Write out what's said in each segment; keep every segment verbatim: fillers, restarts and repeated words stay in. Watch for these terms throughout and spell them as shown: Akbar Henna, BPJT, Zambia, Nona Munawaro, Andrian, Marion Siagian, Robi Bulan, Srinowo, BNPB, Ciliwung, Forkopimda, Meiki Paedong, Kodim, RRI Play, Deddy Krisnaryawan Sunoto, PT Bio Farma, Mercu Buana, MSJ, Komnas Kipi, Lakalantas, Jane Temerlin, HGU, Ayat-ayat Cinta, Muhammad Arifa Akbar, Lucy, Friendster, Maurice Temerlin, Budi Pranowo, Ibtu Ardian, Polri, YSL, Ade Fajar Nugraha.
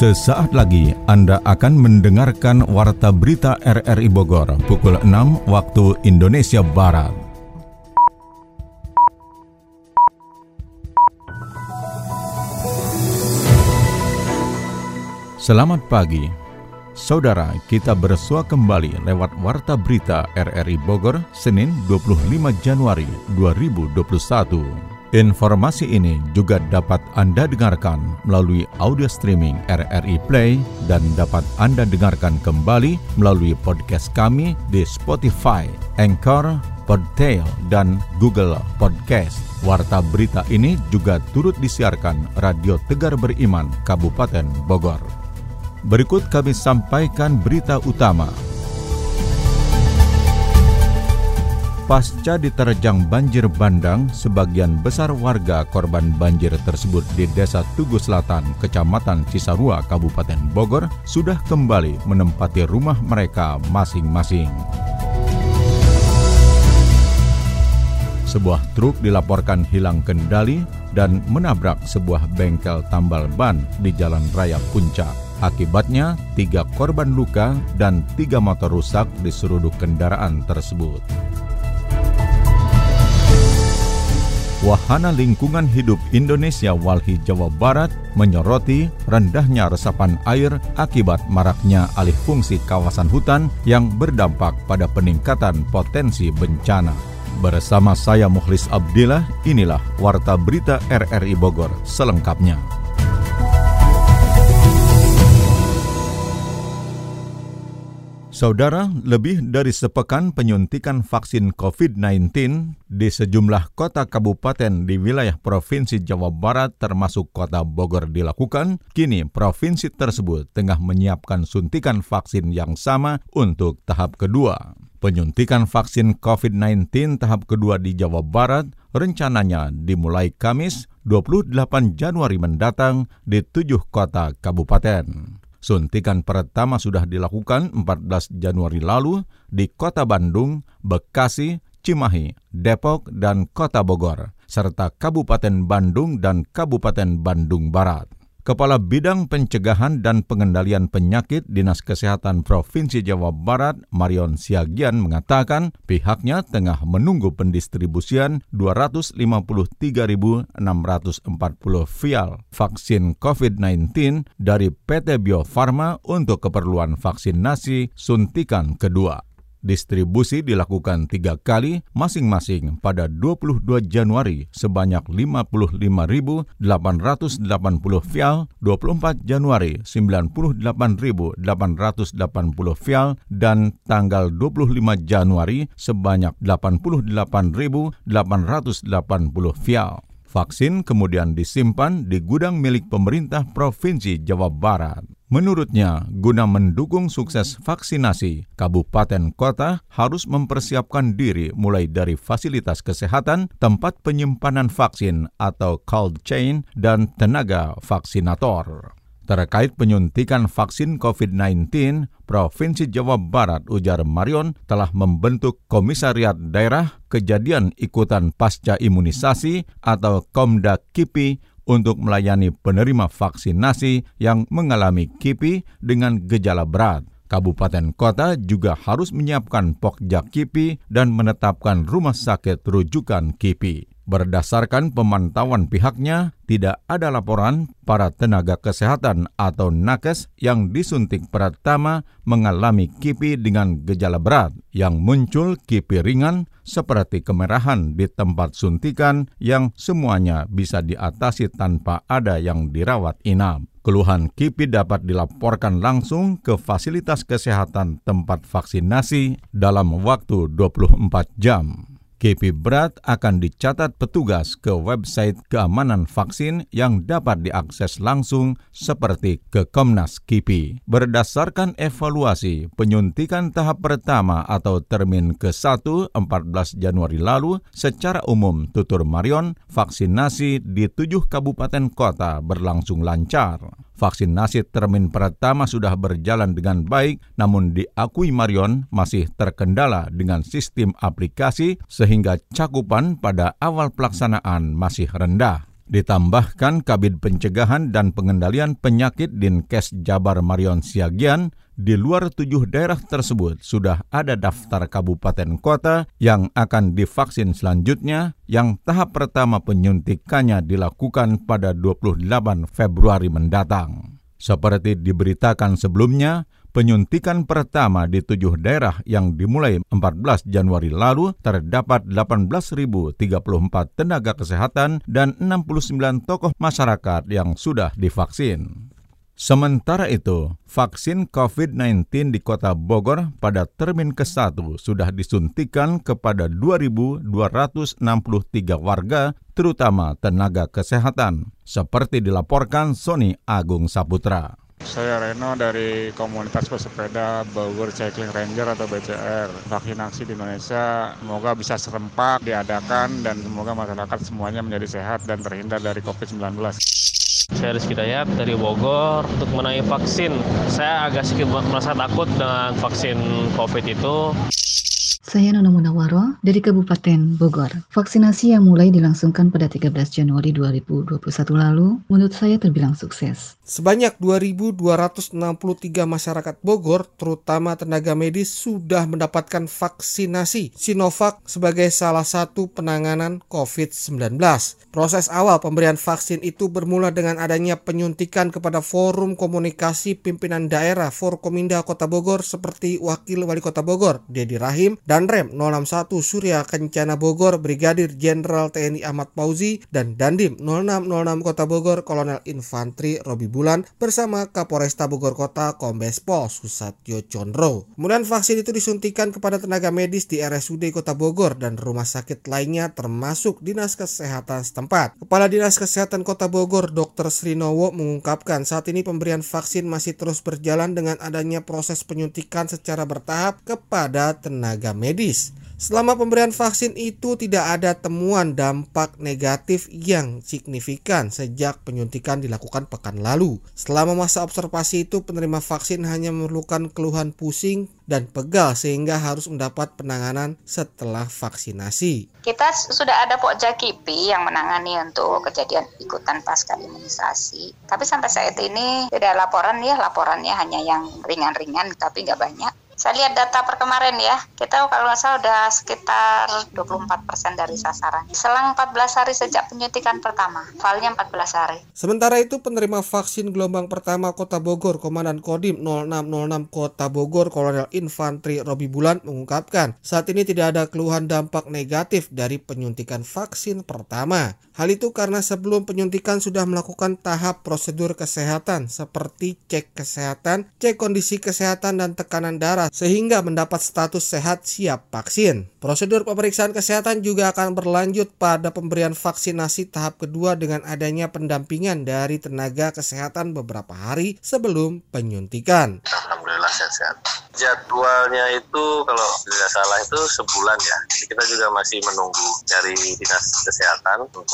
Sesaat lagi Anda akan mendengarkan Warta Berita R R I Bogor pukul enam waktu Indonesia Barat. Selamat pagi. Saudara, kita bersua kembali lewat Warta Berita R R I Bogor, Senin dua puluh lima Januari dua ribu dua puluh satu. Informasi ini juga dapat Anda dengarkan melalui audio streaming R R I Play dan dapat Anda dengarkan kembali melalui podcast kami di Spotify, Anchor, Podtail, dan Google Podcast. Warta Berita ini juga turut disiarkan Radio Tegar Beriman, Kabupaten Bogor. Berikut kami sampaikan berita utama. Pasca diterjang banjir bandang, sebagian besar warga korban banjir tersebut di Desa Tugu Selatan, Kecamatan Cisarua, Kabupaten Bogor, sudah kembali menempati rumah mereka masing-masing. Sebuah truk dilaporkan hilang kendali dan menabrak sebuah bengkel tambal ban di Jalan Raya Puncak. Akibatnya, tiga korban luka dan tiga motor rusak di seruduk kendaraan tersebut. Wahana Lingkungan Hidup Indonesia Walhi, Jawa Barat menyoroti rendahnya resapan air akibat maraknya alih fungsi kawasan hutan yang berdampak pada peningkatan potensi bencana. Bersama saya Muhlis Abdillah, inilah Warta Berita R R I Bogor selengkapnya. Saudara, lebih dari sepekan penyuntikan vaksin covid sembilan belas di sejumlah kota kabupaten di wilayah Provinsi Jawa Barat termasuk kota Bogor dilakukan, kini provinsi tersebut tengah menyiapkan suntikan vaksin yang sama untuk tahap kedua. Penyuntikan vaksin covid sembilan belas tahap kedua di Jawa Barat rencananya dimulai Kamis dua puluh delapan Januari mendatang di tujuh kota kabupaten. Suntikan pertama sudah dilakukan empat belas Januari lalu di Kota Bandung, Bekasi, Cimahi, Depok, dan Kota Bogor, serta Kabupaten Bandung dan Kabupaten Bandung Barat. Kepala Bidang Pencegahan dan Pengendalian Penyakit Dinas Kesehatan Provinsi Jawa Barat, Marion Siagian, mengatakan pihaknya tengah menunggu pendistribusian dua ratus lima puluh tiga ribu enam ratus empat puluh vial vaksin covid sembilan belas dari P T Bio Farma untuk keperluan vaksinasi suntikan kedua. Distribusi dilakukan tiga kali masing-masing pada dua puluh dua Januari sebanyak lima puluh lima ribu delapan ratus delapan puluh vial, dua puluh empat Januari sembilan puluh delapan ribu delapan ratus delapan puluh vial, dan tanggal dua puluh lima Januari sebanyak delapan puluh delapan ribu delapan ratus delapan puluh vial. Vaksin kemudian disimpan di gudang milik pemerintah Provinsi Jawa Barat. Menurutnya, guna mendukung sukses vaksinasi, kabupaten kota harus mempersiapkan diri mulai dari fasilitas kesehatan, tempat penyimpanan vaksin atau cold chain, dan tenaga vaksinator. Terkait penyuntikan vaksin covid sembilan belas, Provinsi Jawa Barat, ujar Marion, telah membentuk Komisariat Daerah Kejadian Ikutan Pasca Imunisasi atau Komnas Kipi untuk melayani penerima vaksinasi yang mengalami K I P I dengan gejala berat. Kabupaten kota juga harus menyiapkan Pokja K I P I dan menetapkan rumah sakit rujukan K I P I. Berdasarkan pemantauan pihaknya, tidak ada laporan para tenaga kesehatan atau nakes yang disuntik pertama mengalami K I P I dengan gejala berat, yang muncul K I P I ringan seperti kemerahan di tempat suntikan yang semuanya bisa diatasi tanpa ada yang dirawat inap. Keluhan K I P I dapat dilaporkan langsung ke fasilitas kesehatan tempat vaksinasi dalam waktu dua puluh empat jam. K I P I berat akan dicatat petugas ke website keamanan vaksin yang dapat diakses langsung seperti ke Komnas Kipi. Berdasarkan evaluasi, penyuntikan tahap pertama atau termin ke satu empat belas Januari lalu, secara umum, tutur Marion, vaksinasi di tujuh kabupaten kota berlangsung lancar. Vaksinasi termin pertama sudah berjalan dengan baik, namun diakui Marion masih terkendala dengan sistem aplikasi sehingga cakupan pada awal pelaksanaan masih rendah. Ditambahkan Kabid Pencegahan dan Pengendalian Penyakit Dinkes Jabar Marion Siagian, di luar tujuh daerah tersebut sudah ada daftar kabupaten kota yang akan divaksin selanjutnya yang tahap pertama penyuntikannya dilakukan pada dua puluh delapan Februari mendatang. Seperti diberitakan sebelumnya, penyuntikan pertama di tujuh daerah yang dimulai empat belas Januari lalu terdapat delapan belas ribu tiga puluh empat tenaga kesehatan dan enam puluh sembilan tokoh masyarakat yang sudah divaksin. Sementara itu, vaksin covid sembilan belas di Kota Bogor pada termin kesatu sudah disuntikan kepada dua ribu dua ratus enam puluh tiga warga, terutama tenaga kesehatan, seperti dilaporkan Sony Agung Saputra. Saya Reno dari komunitas pesepeda Bogor Cycling Ranger atau B C R. Vaksinasi di Indonesia semoga bisa serempak diadakan dan semoga masyarakat semuanya menjadi sehat dan terhindar dari covid sembilan belas. Saya Rizky Dayat dari Bogor. Untuk mengenai vaksin, saya agak sedikit merasa takut dengan vaksin COVID itu. Saya Nona Munawaro dari Kabupaten Bogor. Vaksinasi yang mulai dilangsungkan pada tiga belas Januari dua ribu dua puluh satu lalu, menurut saya terbilang sukses. Sebanyak dua ribu dua ratus enam puluh tiga masyarakat Bogor, terutama tenaga medis, sudah mendapatkan vaksinasi Sinovac sebagai salah satu penanganan covid sembilan belas. Proses awal pemberian vaksin itu bermula dengan adanya penyuntikan kepada Forum Komunikasi Pimpinan Daerah Forkominda Kota Bogor seperti Wakil Wali Kota Bogor, Deddy Rahim, dan Danrem nol enam satu Surya Kencana Bogor Brigadir Jenderal T N I Ahmad Fauzi dan Dandim nol enam nol enam Kota Bogor Kolonel Infantri Robi Bulan bersama Kapolresta Bogor Kota Kombes Pol Susatyo Condro. Kemudian vaksin itu disuntikan kepada tenaga medis di R S U D Kota Bogor dan rumah sakit lainnya termasuk Dinas Kesehatan setempat. Kepala Dinas Kesehatan Kota Bogor Dokter Srinowo mengungkapkan saat ini pemberian vaksin masih terus berjalan dengan adanya proses penyuntikan secara bertahap kepada tenaga medis. Medis. Selama pemberian vaksin itu tidak ada temuan dampak negatif yang signifikan sejak penyuntikan dilakukan pekan lalu. Selama masa observasi itu penerima vaksin hanya memerlukan keluhan pusing dan pegal sehingga harus mendapat penanganan setelah vaksinasi. Kita sudah ada Pokja K I P I yang menangani untuk kejadian ikutan pasca imunisasi. Tapi sampai saat ini tidak ada laporan ya, laporannya hanya yang ringan-ringan tapi nggak banyak. Saya lihat data per kemarin ya, kita kalau nggak salah udah sekitar dua puluh empat persen dari sasaran. Selang empat belas hari sejak penyuntikan pertama, valnya empat belas hari. Sementara itu penerima vaksin gelombang pertama Kota Bogor, Komandan Kodim nol enam nol enam Kota Bogor, Kolonel Infantri Robi Bulan mengungkapkan, saat ini tidak ada keluhan dampak negatif dari penyuntikan vaksin pertama. Hal itu karena sebelum penyuntikan sudah melakukan tahap prosedur kesehatan seperti cek kesehatan, cek kondisi kesehatan dan tekanan darah, sehingga mendapat status sehat siap vaksin. Prosedur pemeriksaan kesehatan juga akan berlanjut pada pemberian vaksinasi tahap kedua dengan adanya pendampingan dari tenaga kesehatan beberapa hari sebelum penyuntikan. Alhamdulillah sehat-sehat. Jadwalnya itu kalau tidak salah itu sebulan ya. Kita juga masih menunggu dari Dinas Kesehatan untuk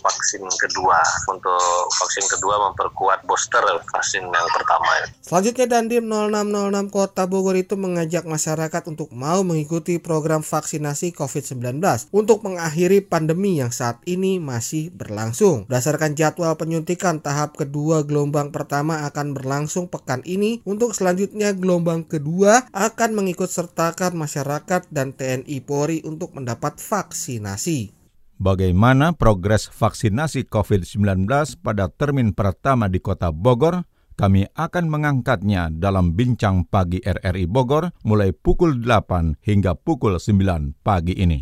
vaksin kedua. Untuk vaksin kedua memperkuat booster vaksin yang pertama. Selanjutnya Dandim nol enam nol enam Kota Bogor itu mengajak masyarakat untuk mau mengikuti program vaksinasi covid sembilan belas untuk mengakhiri pandemi yang saat ini masih berlangsung. Berdasarkan jadwal penyuntikan, tahap kedua gelombang pertama akan berlangsung pekan ini, untuk selanjutnya gelombang kedua akan mengikut sertakan masyarakat dan T N I Polri untuk mendapat vaksinasi. Bagaimana progres vaksinasi covid sembilan belas pada termin pertama di Kota Bogor? Kami akan mengangkatnya dalam Bincang Pagi R R I Bogor mulai pukul delapan hingga pukul sembilan pagi ini.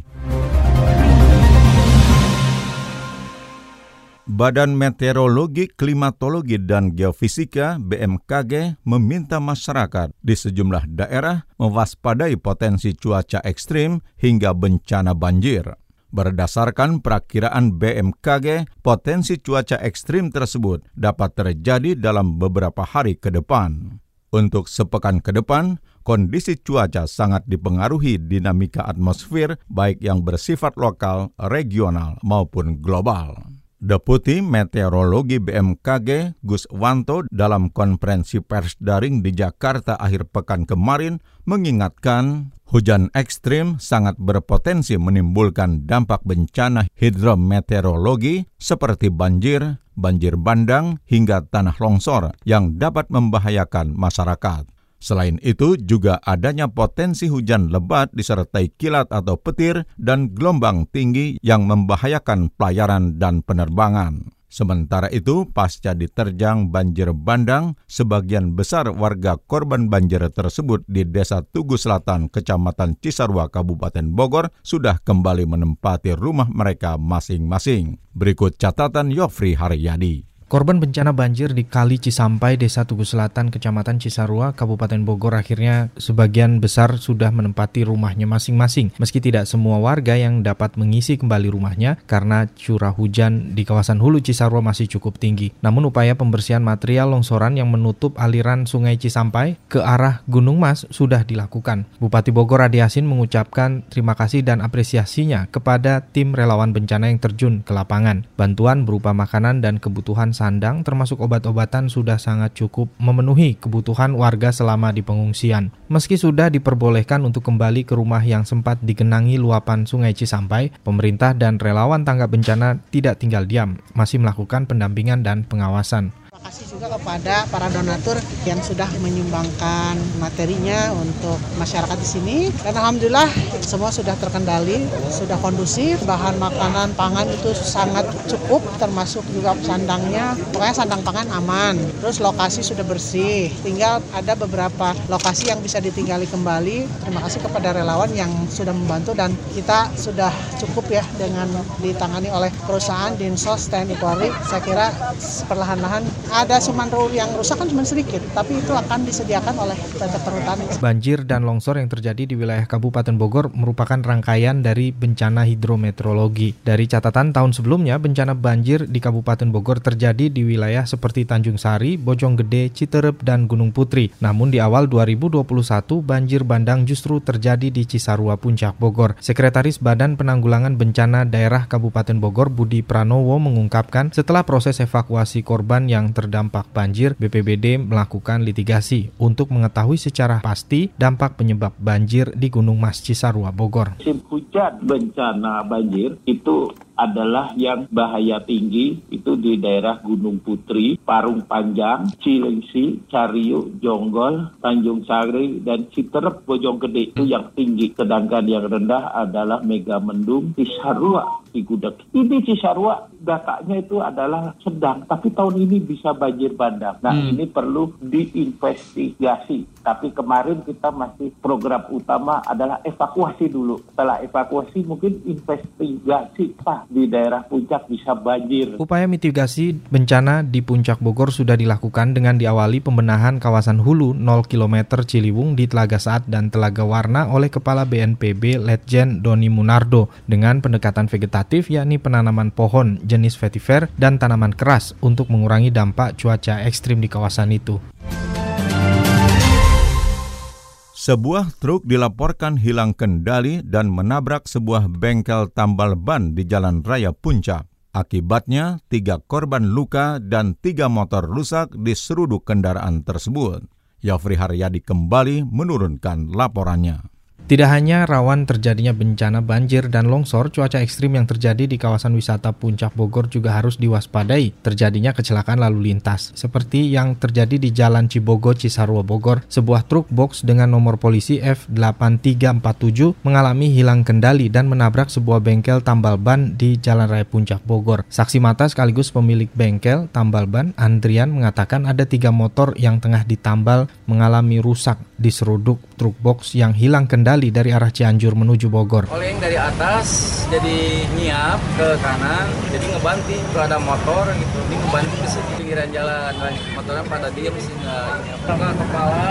Badan Meteorologi, Klimatologi, dan Geofisika B M K G meminta masyarakat di sejumlah daerah mewaspadai potensi cuaca ekstrim hingga bencana banjir. Berdasarkan perakiraan B M K G, potensi cuaca ekstrim tersebut dapat terjadi dalam beberapa hari ke depan. Untuk sepekan ke depan, kondisi cuaca sangat dipengaruhi dinamika atmosfer baik yang bersifat lokal, regional maupun global. Deputi Meteorologi B M K G Gus Wanto dalam konferensi pers daring di Jakarta akhir pekan kemarin mengingatkan hujan ekstrim sangat berpotensi menimbulkan dampak bencana hidrometeorologi seperti banjir, banjir bandang, hingga tanah longsor yang dapat membahayakan masyarakat. Selain itu, juga adanya potensi hujan lebat disertai kilat atau petir dan gelombang tinggi yang membahayakan pelayaran dan penerbangan. Sementara itu, pasca diterjang banjir bandang, sebagian besar warga korban banjir tersebut di Desa Tugu Selatan, Kecamatan Cisarua, Kabupaten Bogor, sudah kembali menempati rumah mereka masing-masing. Berikut catatan Yofri Haryadi. Korban bencana banjir di Kali Cisampai, Desa Tugu Selatan, Kecamatan Cisarua, Kabupaten Bogor akhirnya sebagian besar sudah menempati rumahnya masing-masing. Meski tidak semua warga yang dapat mengisi kembali rumahnya karena curah hujan di kawasan hulu Cisarua masih cukup tinggi. Namun upaya pembersihan material longsoran yang menutup aliran sungai Cisampai ke arah Gunung Mas sudah dilakukan. Bupati Bogor Adiasin mengucapkan terima kasih dan apresiasinya kepada tim relawan bencana yang terjun ke lapangan. Bantuan berupa makanan dan kebutuhan sandang termasuk obat-obatan sudah sangat cukup memenuhi kebutuhan warga selama di pengungsian. Meski sudah diperbolehkan untuk kembali ke rumah yang sempat digenangi luapan sungai Cisampai, pemerintah dan relawan tanggap bencana tidak tinggal diam, masih melakukan pendampingan dan pengawasan. Terima kasih juga kepada para donatur yang sudah menyumbangkan materinya untuk masyarakat di sini. Dan alhamdulillah semua sudah terkendali, sudah kondusif. Bahan makanan, pangan itu sangat cukup, termasuk juga sandangnya. Pokoknya sandang pangan aman. Terus lokasi sudah bersih. Tinggal ada beberapa lokasi yang bisa ditinggali kembali. Terima kasih kepada relawan yang sudah membantu dan kita sudah cukup ya dengan ditangani oleh perusahaan Dinsos, T N I, Polri. Saya kira perlahan-lahan ada Sumanro yang rusak kan cuma sedikit, tapi itu akan disediakan oleh P T Perhutani. Banjir dan longsor yang terjadi di wilayah Kabupaten Bogor merupakan rangkaian dari bencana hidrometeorologi. Dari catatan tahun sebelumnya, bencana banjir di Kabupaten Bogor terjadi di wilayah seperti Tanjung Sari, Bojonggede, Citerep, dan Gunung Putri. Namun di awal dua ribu dua puluh satu, banjir bandang justru terjadi di Cisarua Puncak Bogor. Sekretaris Badan Penanggulangan Bencana Daerah Kabupaten Bogor, Budi Pranowo, mengungkapkan setelah proses evakuasi korban yang ter terdampak banjir, B P B D melakukan litigasi untuk mengetahui secara pasti dampak penyebab banjir di Gunung Mas Cisarua, Bogor. Musim hujan bencana banjir itu adalah yang bahaya tinggi itu di daerah Gunung Putri, Parung Panjang, Cilengsi, Cariu, Jonggol, Tanjung Sari, dan Citerep, Bojonggede itu yang tinggi. Sedangkan yang rendah adalah Megamendung, Cisarua, Cigudeg. Ini Cisarua datanya itu adalah sedang, tapi tahun ini bisa banjir bandang. Nah hmm. ini perlu diinvestigasi. Tapi kemarin kita masih program utama adalah evakuasi dulu. Setelah evakuasi mungkin investigasi sah di daerah puncak bisa banjir. Upaya mitigasi bencana di Puncak Bogor sudah dilakukan dengan diawali pembenahan kawasan hulu nol kilometer Ciliwung di Telaga Saat dan Telaga Warna oleh Kepala B N P B Letjen Doni Munardo dengan pendekatan vegetatif yakni penanaman pohon jenis vetiver dan tanaman keras untuk mengurangi dampak cuaca ekstrim di kawasan itu. Sebuah truk dilaporkan hilang kendali dan menabrak sebuah bengkel tambal ban di Jalan Raya Puncak. Akibatnya, tiga korban luka dan tiga motor rusak di seruduk kendaraan tersebut. Yofri Haryadi kembali menurunkan laporannya. Tidak hanya rawan terjadinya bencana banjir dan longsor, cuaca ekstrim yang terjadi di kawasan wisata Puncak Bogor juga harus diwaspadai terjadinya kecelakaan lalu lintas. Seperti yang terjadi di Jalan Cibogo, Cisarua, Bogor, sebuah truk box dengan nomor polisi F delapan tiga empat tujuh mengalami hilang kendali dan menabrak sebuah bengkel tambal ban di Jalan Raya Puncak Bogor. Saksi mata sekaligus pemilik bengkel tambal ban, Andrian, mengatakan ada tiga motor yang tengah ditambal mengalami rusak di seruduk truk box yang hilang kendali dari arah Cianjur menuju Bogor. Oleng dari atas jadi nyiap ke kanan, jadi ngebanting kalau ada motor gitu, ini ngebanting ke sini pinggiran jalan, motornya pada diam sih nggak ini. Tengah kepala,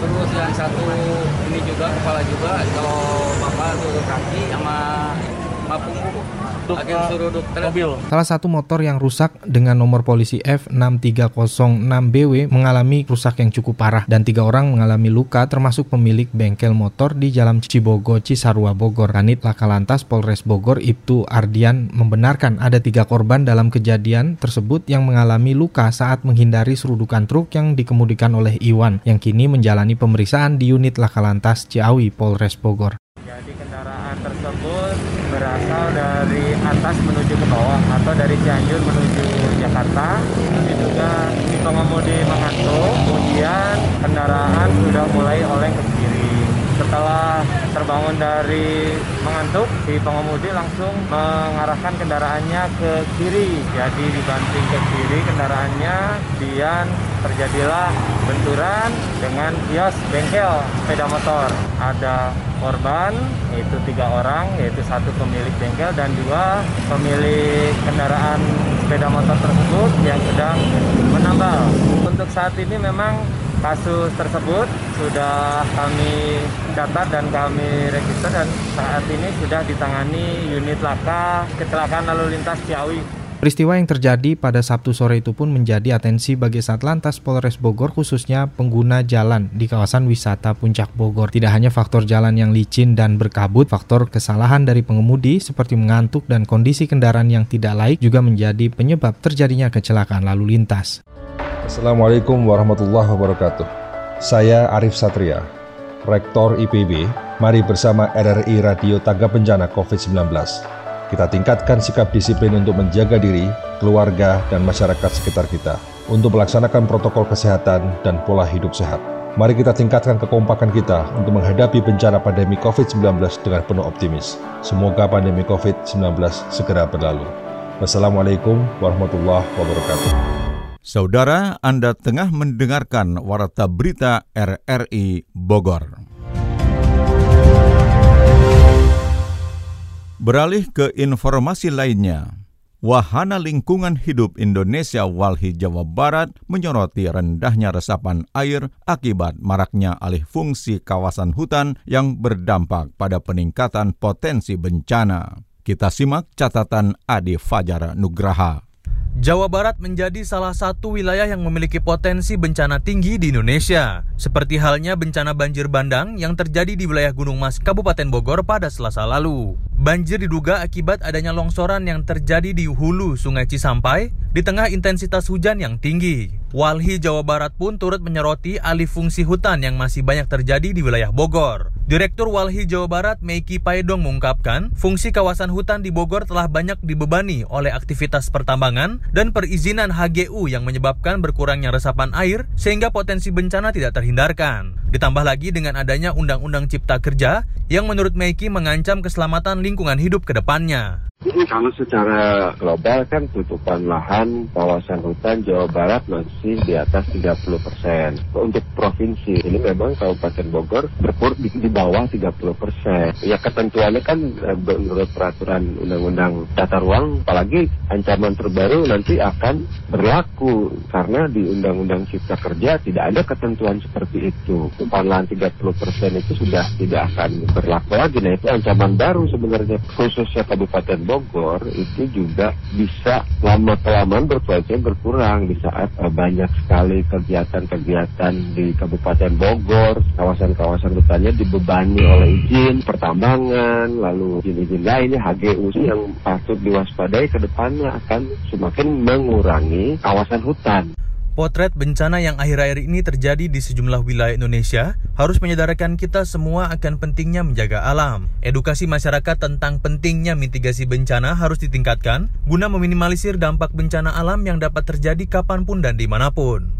terus yang satu ini juga kepala juga, kalau bapak tuh kaki sama, sama punggung. duduk, suruh duduk mobil. Salah satu motor yang rusak dengan nomor polisi F enam tiga nol enam B W mengalami rusak yang cukup parah dan tiga orang mengalami luka termasuk pemilik bengkel motor di Jalan Cibogo Cisarua Bogor. Kanit Lakalantas Polres Bogor Ibtu Ardian membenarkan ada tiga korban dalam kejadian tersebut yang mengalami luka saat menghindari serudukan truk yang dikemudikan oleh Iwan yang kini menjalani pemeriksaan di unit Lakalantas Ciawi Polres Bogor. Jadi kendaraan tersebut berasal dari atas menuju ke bawah atau dari Cianjur menuju Jakarta. Diduga si pengemudi mengantuk, kemudian kendaraan sudah mulai oleng ke kiri. Setelah terbangun dari mengantuk, si pengemudi langsung mengarahkan kendaraannya ke kiri. Jadi dibanting ke kiri kendaraannya, dan terjadilah benturan dengan kios bengkel sepeda motor. Ada korban, yaitu tiga orang, yaitu satu pemilik bengkel dan dua pemilik kendaraan sepeda motor tersebut yang sedang menambal. Untuk saat ini memang kasus tersebut sudah kami catat dan kami register dan saat ini sudah ditangani unit laka kecelakaan lalu lintas Ciawi. Peristiwa yang terjadi pada Sabtu sore itu pun menjadi atensi bagi Satlantas Polres Bogor khususnya pengguna jalan di kawasan wisata Puncak Bogor. Tidak hanya faktor jalan yang licin dan berkabut, faktor kesalahan dari pengemudi seperti mengantuk dan kondisi kendaraan yang tidak laik juga menjadi penyebab terjadinya kecelakaan lalu lintas. Assalamualaikum warahmatullahi wabarakatuh. Saya Arif Satria, Rektor I P B. Mari bersama R R I Radio Tanggap Bencana covid sembilan belas. Kita tingkatkan sikap disiplin untuk menjaga diri, keluarga, dan masyarakat sekitar kita untuk melaksanakan protokol kesehatan dan pola hidup sehat. Mari kita tingkatkan kekompakan kita untuk menghadapi bencana pandemi covid sembilan belas dengan penuh optimis. Semoga pandemi covid sembilan belas segera berlalu. Wassalamualaikum warahmatullahi wabarakatuh. Saudara, Anda tengah mendengarkan Warta Berita R R I Bogor. Beralih ke informasi lainnya. Wahana Lingkungan Hidup Indonesia Walhi Jawa Barat menyoroti rendahnya resapan air akibat maraknya alih fungsi kawasan hutan yang berdampak pada peningkatan potensi bencana. Kita simak catatan Adi Fajar Nugraha. Jawa Barat menjadi salah satu wilayah yang memiliki potensi bencana tinggi di Indonesia, seperti halnya bencana banjir bandang yang terjadi di wilayah Gunung Mas, Kabupaten Bogor pada Selasa lalu. Banjir diduga akibat adanya longsoran yang terjadi di hulu Sungai Cisampai di tengah intensitas hujan yang tinggi. Walhi Jawa Barat pun turut menyoroti alih fungsi hutan yang masih banyak terjadi di wilayah Bogor. Direktur Walhi Jawa Barat Meiki Paedong mengungkapkan, fungsi kawasan hutan di Bogor telah banyak dibebani oleh aktivitas pertambangan dan perizinan H G U yang menyebabkan berkurangnya resapan air sehingga potensi bencana tidak terhindarkan. Ditambah lagi dengan adanya Undang-Undang Cipta Kerja yang menurut Meiki mengancam keselamatan lingkungan hidup ke depannya. Kalau secara global kan tutupan lahan kawasan hutan Jawa Barat masih di atas tiga puluh persen. Untuk provinsi ini memang Kabupaten Bogor berkurang di, di bawah tiga puluh persen. Ya ketentuannya kan menurut peraturan undang-undang tata ruang, apalagi ancaman terbaru nanti akan berlaku karena di undang-undang Cipta Kerja tidak ada ketentuan seperti itu. Tutupan lahan tiga puluh persen itu sudah tidak akan berlaku lagi. Nah itu ancaman baru sebenarnya khususnya Kabupaten Bogor itu juga bisa lama-kelamaan berpotensi berkurang di saat banyak sekali kegiatan-kegiatan di Kabupaten Bogor, kawasan-kawasan hutannya dibebani oleh izin pertambangan, lalu izin-izin lainnya H G U yang patut diwaspadai ke depannya akan semakin mengurangi kawasan hutan. Potret bencana yang akhir-akhir ini terjadi di sejumlah wilayah Indonesia harus menyadarkan kita semua akan pentingnya menjaga alam. Edukasi masyarakat tentang pentingnya mitigasi bencana harus ditingkatkan guna meminimalisir dampak bencana alam yang dapat terjadi kapanpun dan dimanapun.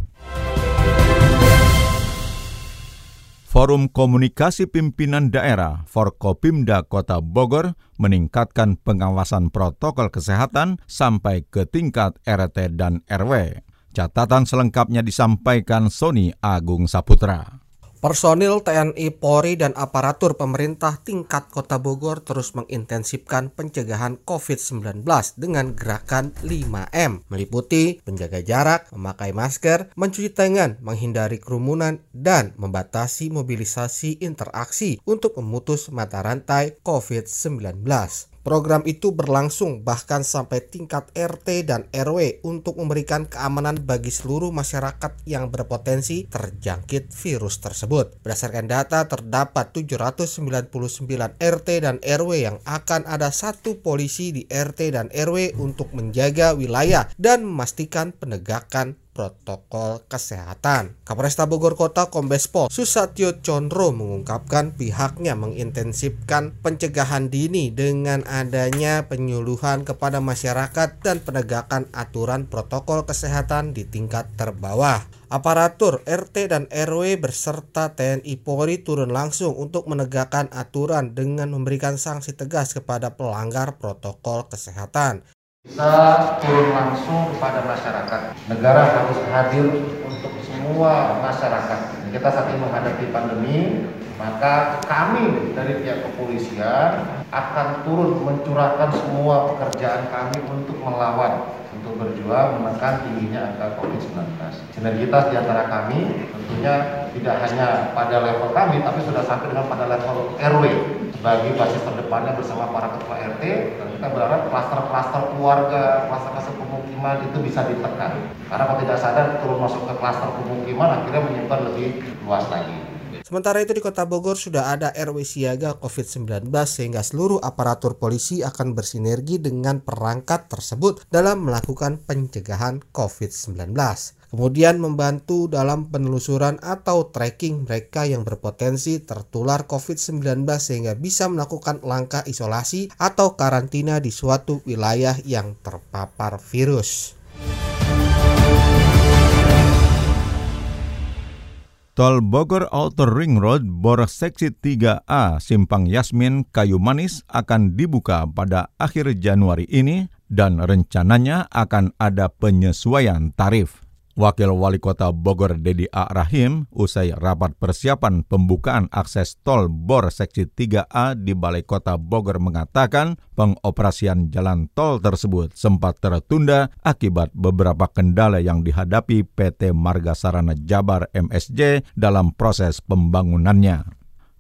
Forum Komunikasi Pimpinan Daerah Forkopimda Kota Bogor meningkatkan pengawasan protokol kesehatan sampai ke tingkat R T dan R W. Catatan selengkapnya disampaikan Sony Agung Saputra. Personil T N I, Polri, dan aparatur pemerintah tingkat Kota Bogor terus mengintensifkan pencegahan covid sembilan belas dengan gerakan lima M, meliputi menjaga jarak, memakai masker, mencuci tangan, menghindari kerumunan, dan membatasi mobilisasi interaksi untuk memutus mata rantai covid sembilan belas. Program itu berlangsung bahkan sampai tingkat R T dan R W untuk memberikan keamanan bagi seluruh masyarakat yang berpotensi terjangkit virus tersebut. Berdasarkan data, terdapat tujuh ratus sembilan puluh sembilan R T dan R W yang akan ada satu polisi di R T dan R W untuk menjaga wilayah dan memastikan penegakan protokol kesehatan. Kapolresta Bogor Kota Kombes Pol Susatyo Condro mengungkapkan pihaknya mengintensifkan pencegahan dini dengan adanya penyuluhan kepada masyarakat dan penegakan aturan protokol kesehatan di tingkat terbawah. Aparatur R T dan R W berserta T N I Polri turun langsung untuk menegakkan aturan dengan memberikan sanksi tegas kepada pelanggar protokol kesehatan. Kita turun langsung kepada masyarakat. Negara harus hadir untuk semua masyarakat. Kita saat ini menghadapi pandemi, maka kami dari pihak kepolisian akan turun mencurahkan semua pekerjaan kami untuk melawan, untuk berjuang menekan tingginya angka covid sembilan belas. Sinergitas di antara kami tentunya tidak hanya pada level kami, tapi sudah sampai dengan pada level R W. Bagi basis terdepannya bersama para ketua R T, dan kita berharap klaster-klaster keluarga, klaster-klaster pemukiman itu bisa ditekan. Karena kalau tidak sadar turun masuk ke klaster pemukiman akhirnya menyebar lebih luas lagi. Sementara itu di Kota Bogor sudah ada R W siaga covid sembilan belas sehingga seluruh aparatur polisi akan bersinergi dengan perangkat tersebut dalam melakukan pencegahan covid sembilan belas. Kemudian membantu dalam penelusuran atau tracking mereka yang berpotensi tertular covid sembilan belas sehingga bisa melakukan langkah isolasi atau karantina di suatu wilayah yang terpapar virus. Tol Bogor Outer Ring Road Bor Seksi tiga A Simpang Yasmin Kayu Manis akan dibuka pada akhir Januari ini dan rencananya akan ada penyesuaian tarif. Wakil Wali Kota Bogor Deddy Rahim usai rapat persiapan pembukaan akses tol Bor Seksi tiga A di Balai Kota Bogor mengatakan pengoperasian jalan tol tersebut sempat tertunda akibat beberapa kendala yang dihadapi P T Marga Sarana Jabar M S J dalam proses pembangunannya.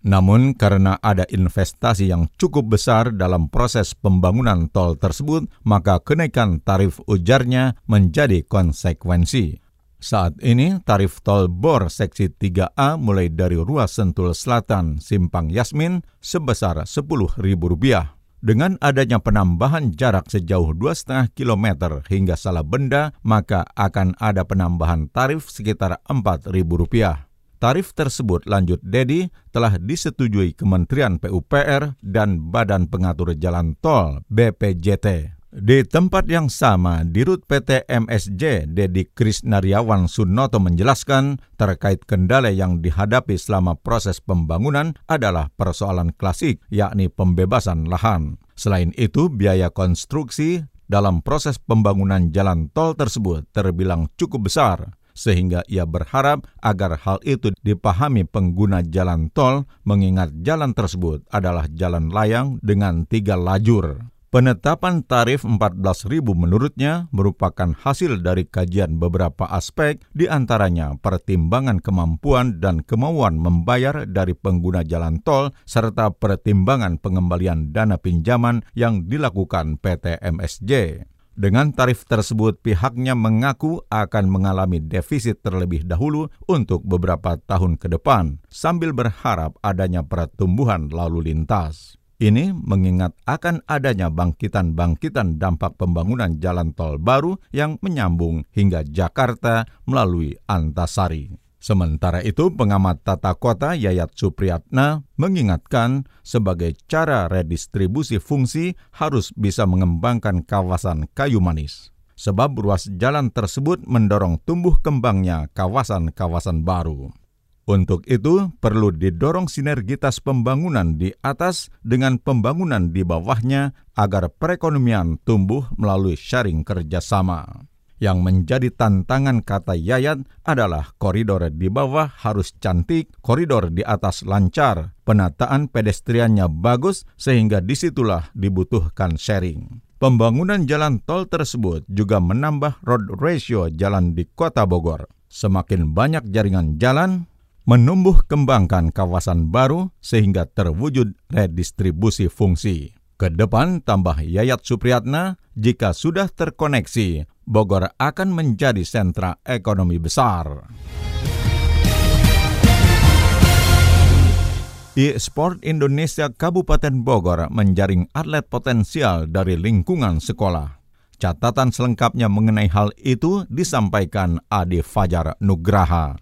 Namun karena ada investasi yang cukup besar dalam proses pembangunan tol tersebut, maka kenaikan tarif ujarnya menjadi konsekuensi. Saat ini tarif tol Bor Seksi tiga A mulai dari Ruas Sentul Selatan Simpang Yasmin sebesar sepuluh ribu rupiah. Dengan adanya penambahan jarak sejauh dua koma lima kilometer hingga Salabenda, maka akan ada penambahan tarif sekitar empat ribu rupiah. Tarif tersebut, lanjut Deddy, telah disetujui Kementerian P U P R dan Badan Pengatur Jalan Tol B P J T. Di tempat yang sama, Dirut P T M S J Deddy Krisnaryawan Sunoto menjelaskan terkait kendala yang dihadapi selama proses pembangunan adalah persoalan klasik, yakni pembebasan lahan. Selain itu, biaya konstruksi dalam proses pembangunan jalan tol tersebut terbilang cukup besar, sehingga ia berharap agar hal itu dipahami pengguna jalan tol mengingat jalan tersebut adalah jalan layang dengan tiga lajur. Penetapan tarif empat belas ribu rupiah menurutnya merupakan hasil dari kajian beberapa aspek, diantaranya pertimbangan kemampuan dan kemauan membayar dari pengguna jalan tol, serta pertimbangan pengembalian dana pinjaman yang dilakukan P T M S J. Dengan tarif tersebut, pihaknya mengaku akan mengalami defisit terlebih dahulu untuk beberapa tahun ke depan, sambil berharap adanya pertumbuhan lalu lintas. Ini mengingat akan adanya bangkitan-bangkitan dampak pembangunan jalan tol baru yang menyambung hingga Jakarta melalui Antasari. Sementara itu, pengamat tata kota Yayat Supriatna mengingatkan sebagai cara redistribusi fungsi harus bisa mengembangkan kawasan Kayu Manis. Sebab ruas jalan tersebut mendorong tumbuh kembangnya kawasan-kawasan baru. Untuk itu, perlu didorong sinergitas pembangunan di atas dengan pembangunan di bawahnya agar perekonomian tumbuh melalui sharing kerjasama. Yang menjadi tantangan kata Yayat adalah koridor di bawah harus cantik, koridor di atas lancar, penataan pedestriannya bagus sehingga disitulah dibutuhkan sharing. Pembangunan jalan tol tersebut juga menambah road ratio jalan di Kota Bogor. Semakin banyak jaringan jalan, menumbuh kembangkan kawasan baru sehingga terwujud redistribusi fungsi. Kedepan, tambah Yayat Supriatna, jika sudah terkoneksi, Bogor akan menjadi sentra ekonomi besar. E-Sport Indonesia Kabupaten Bogor menjaring atlet potensial dari lingkungan sekolah. Catatan selengkapnya mengenai hal itu disampaikan Ade Fajar Nugraha.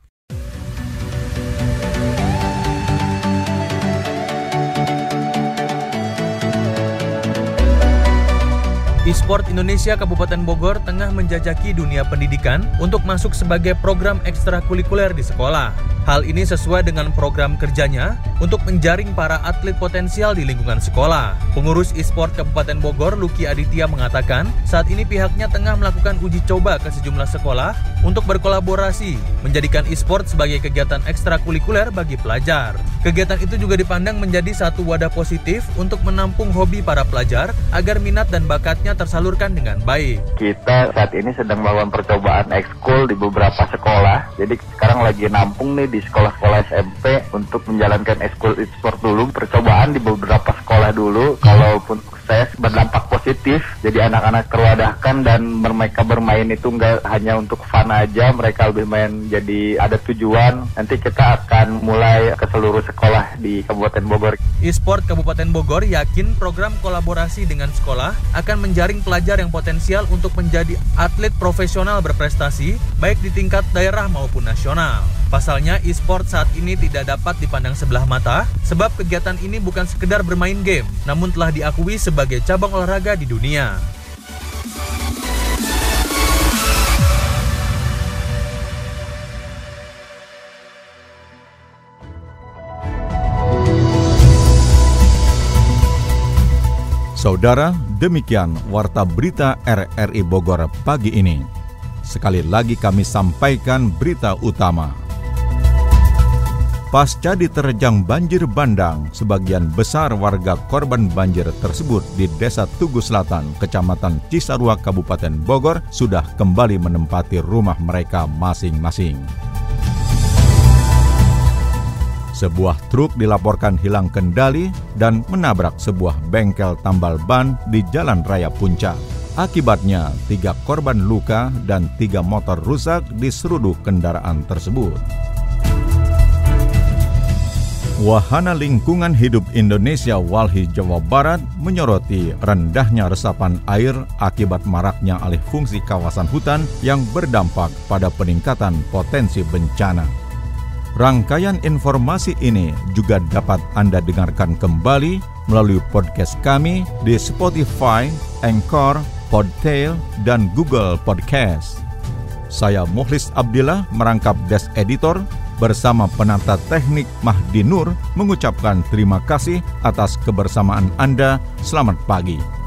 E-Sport Indonesia Kabupaten Bogor tengah menjajaki dunia pendidikan untuk masuk sebagai program ekstrakurikuler di sekolah. Hal ini sesuai dengan program kerjanya untuk menjaring para atlet potensial di lingkungan sekolah. Pengurus E-Sport Kabupaten Bogor, Luki Aditya, mengatakan saat ini pihaknya tengah melakukan uji coba ke sejumlah sekolah untuk berkolaborasi, menjadikan e-sport sebagai kegiatan ekstrakurikuler bagi pelajar. Kegiatan itu juga dipandang menjadi satu wadah positif untuk menampung hobi para pelajar agar minat dan bakatnya tersalurkan dengan baik. Kita saat ini sedang melakukan percobaan ekskul di beberapa sekolah. Jadi sekarang lagi nampung nih di sekolah-sekolah S M P untuk menjalankan ekskul e-sport dulu, percobaan di beberapa sekolah dulu. Kalaupun sukses berdampak positif, jadi anak-anak terwadahkan dan mereka bermain itu nggak hanya untuk fun aja, mereka lebih main jadi ada tujuan. Nanti kita akan mulai ke seluruh sekolah di Kabupaten Bogor. E-sport Kabupaten Bogor yakin program kolaborasi dengan sekolah akan menjadi pelajar yang potensial untuk menjadi atlet profesional berprestasi baik di tingkat daerah maupun nasional. Pasalnya e-sport saat ini tidak dapat dipandang sebelah mata sebab kegiatan ini bukan sekedar bermain game namun telah diakui sebagai cabang olahraga di dunia. Saudara, demikian Warta Berita R R I Bogor pagi ini. Sekali lagi kami sampaikan berita utama. Pasca diterjang banjir bandang, sebagian besar warga korban banjir tersebut di Desa Tugu Selatan, Kecamatan Cisarua, Kabupaten Bogor, sudah kembali menempati rumah mereka masing-masing. Sebuah truk dilaporkan hilang kendali dan menabrak sebuah bengkel tambal ban di Jalan Raya Puncak. Akibatnya, tiga korban luka dan tiga motor rusak di seruduk kendaraan tersebut. Wahana Lingkungan Hidup Indonesia Walhi, Jawa Barat menyoroti rendahnya resapan air akibat maraknya alih fungsi kawasan hutan yang berdampak pada peningkatan potensi bencana. Rangkaian informasi ini juga dapat Anda dengarkan kembali melalui podcast kami di Spotify, Anchor, Podtail, dan Google Podcast. Saya Muhlis Abdillah merangkap Desk Editor bersama penata teknik Mahdi Nur mengucapkan terima kasih atas kebersamaan Anda. Selamat pagi.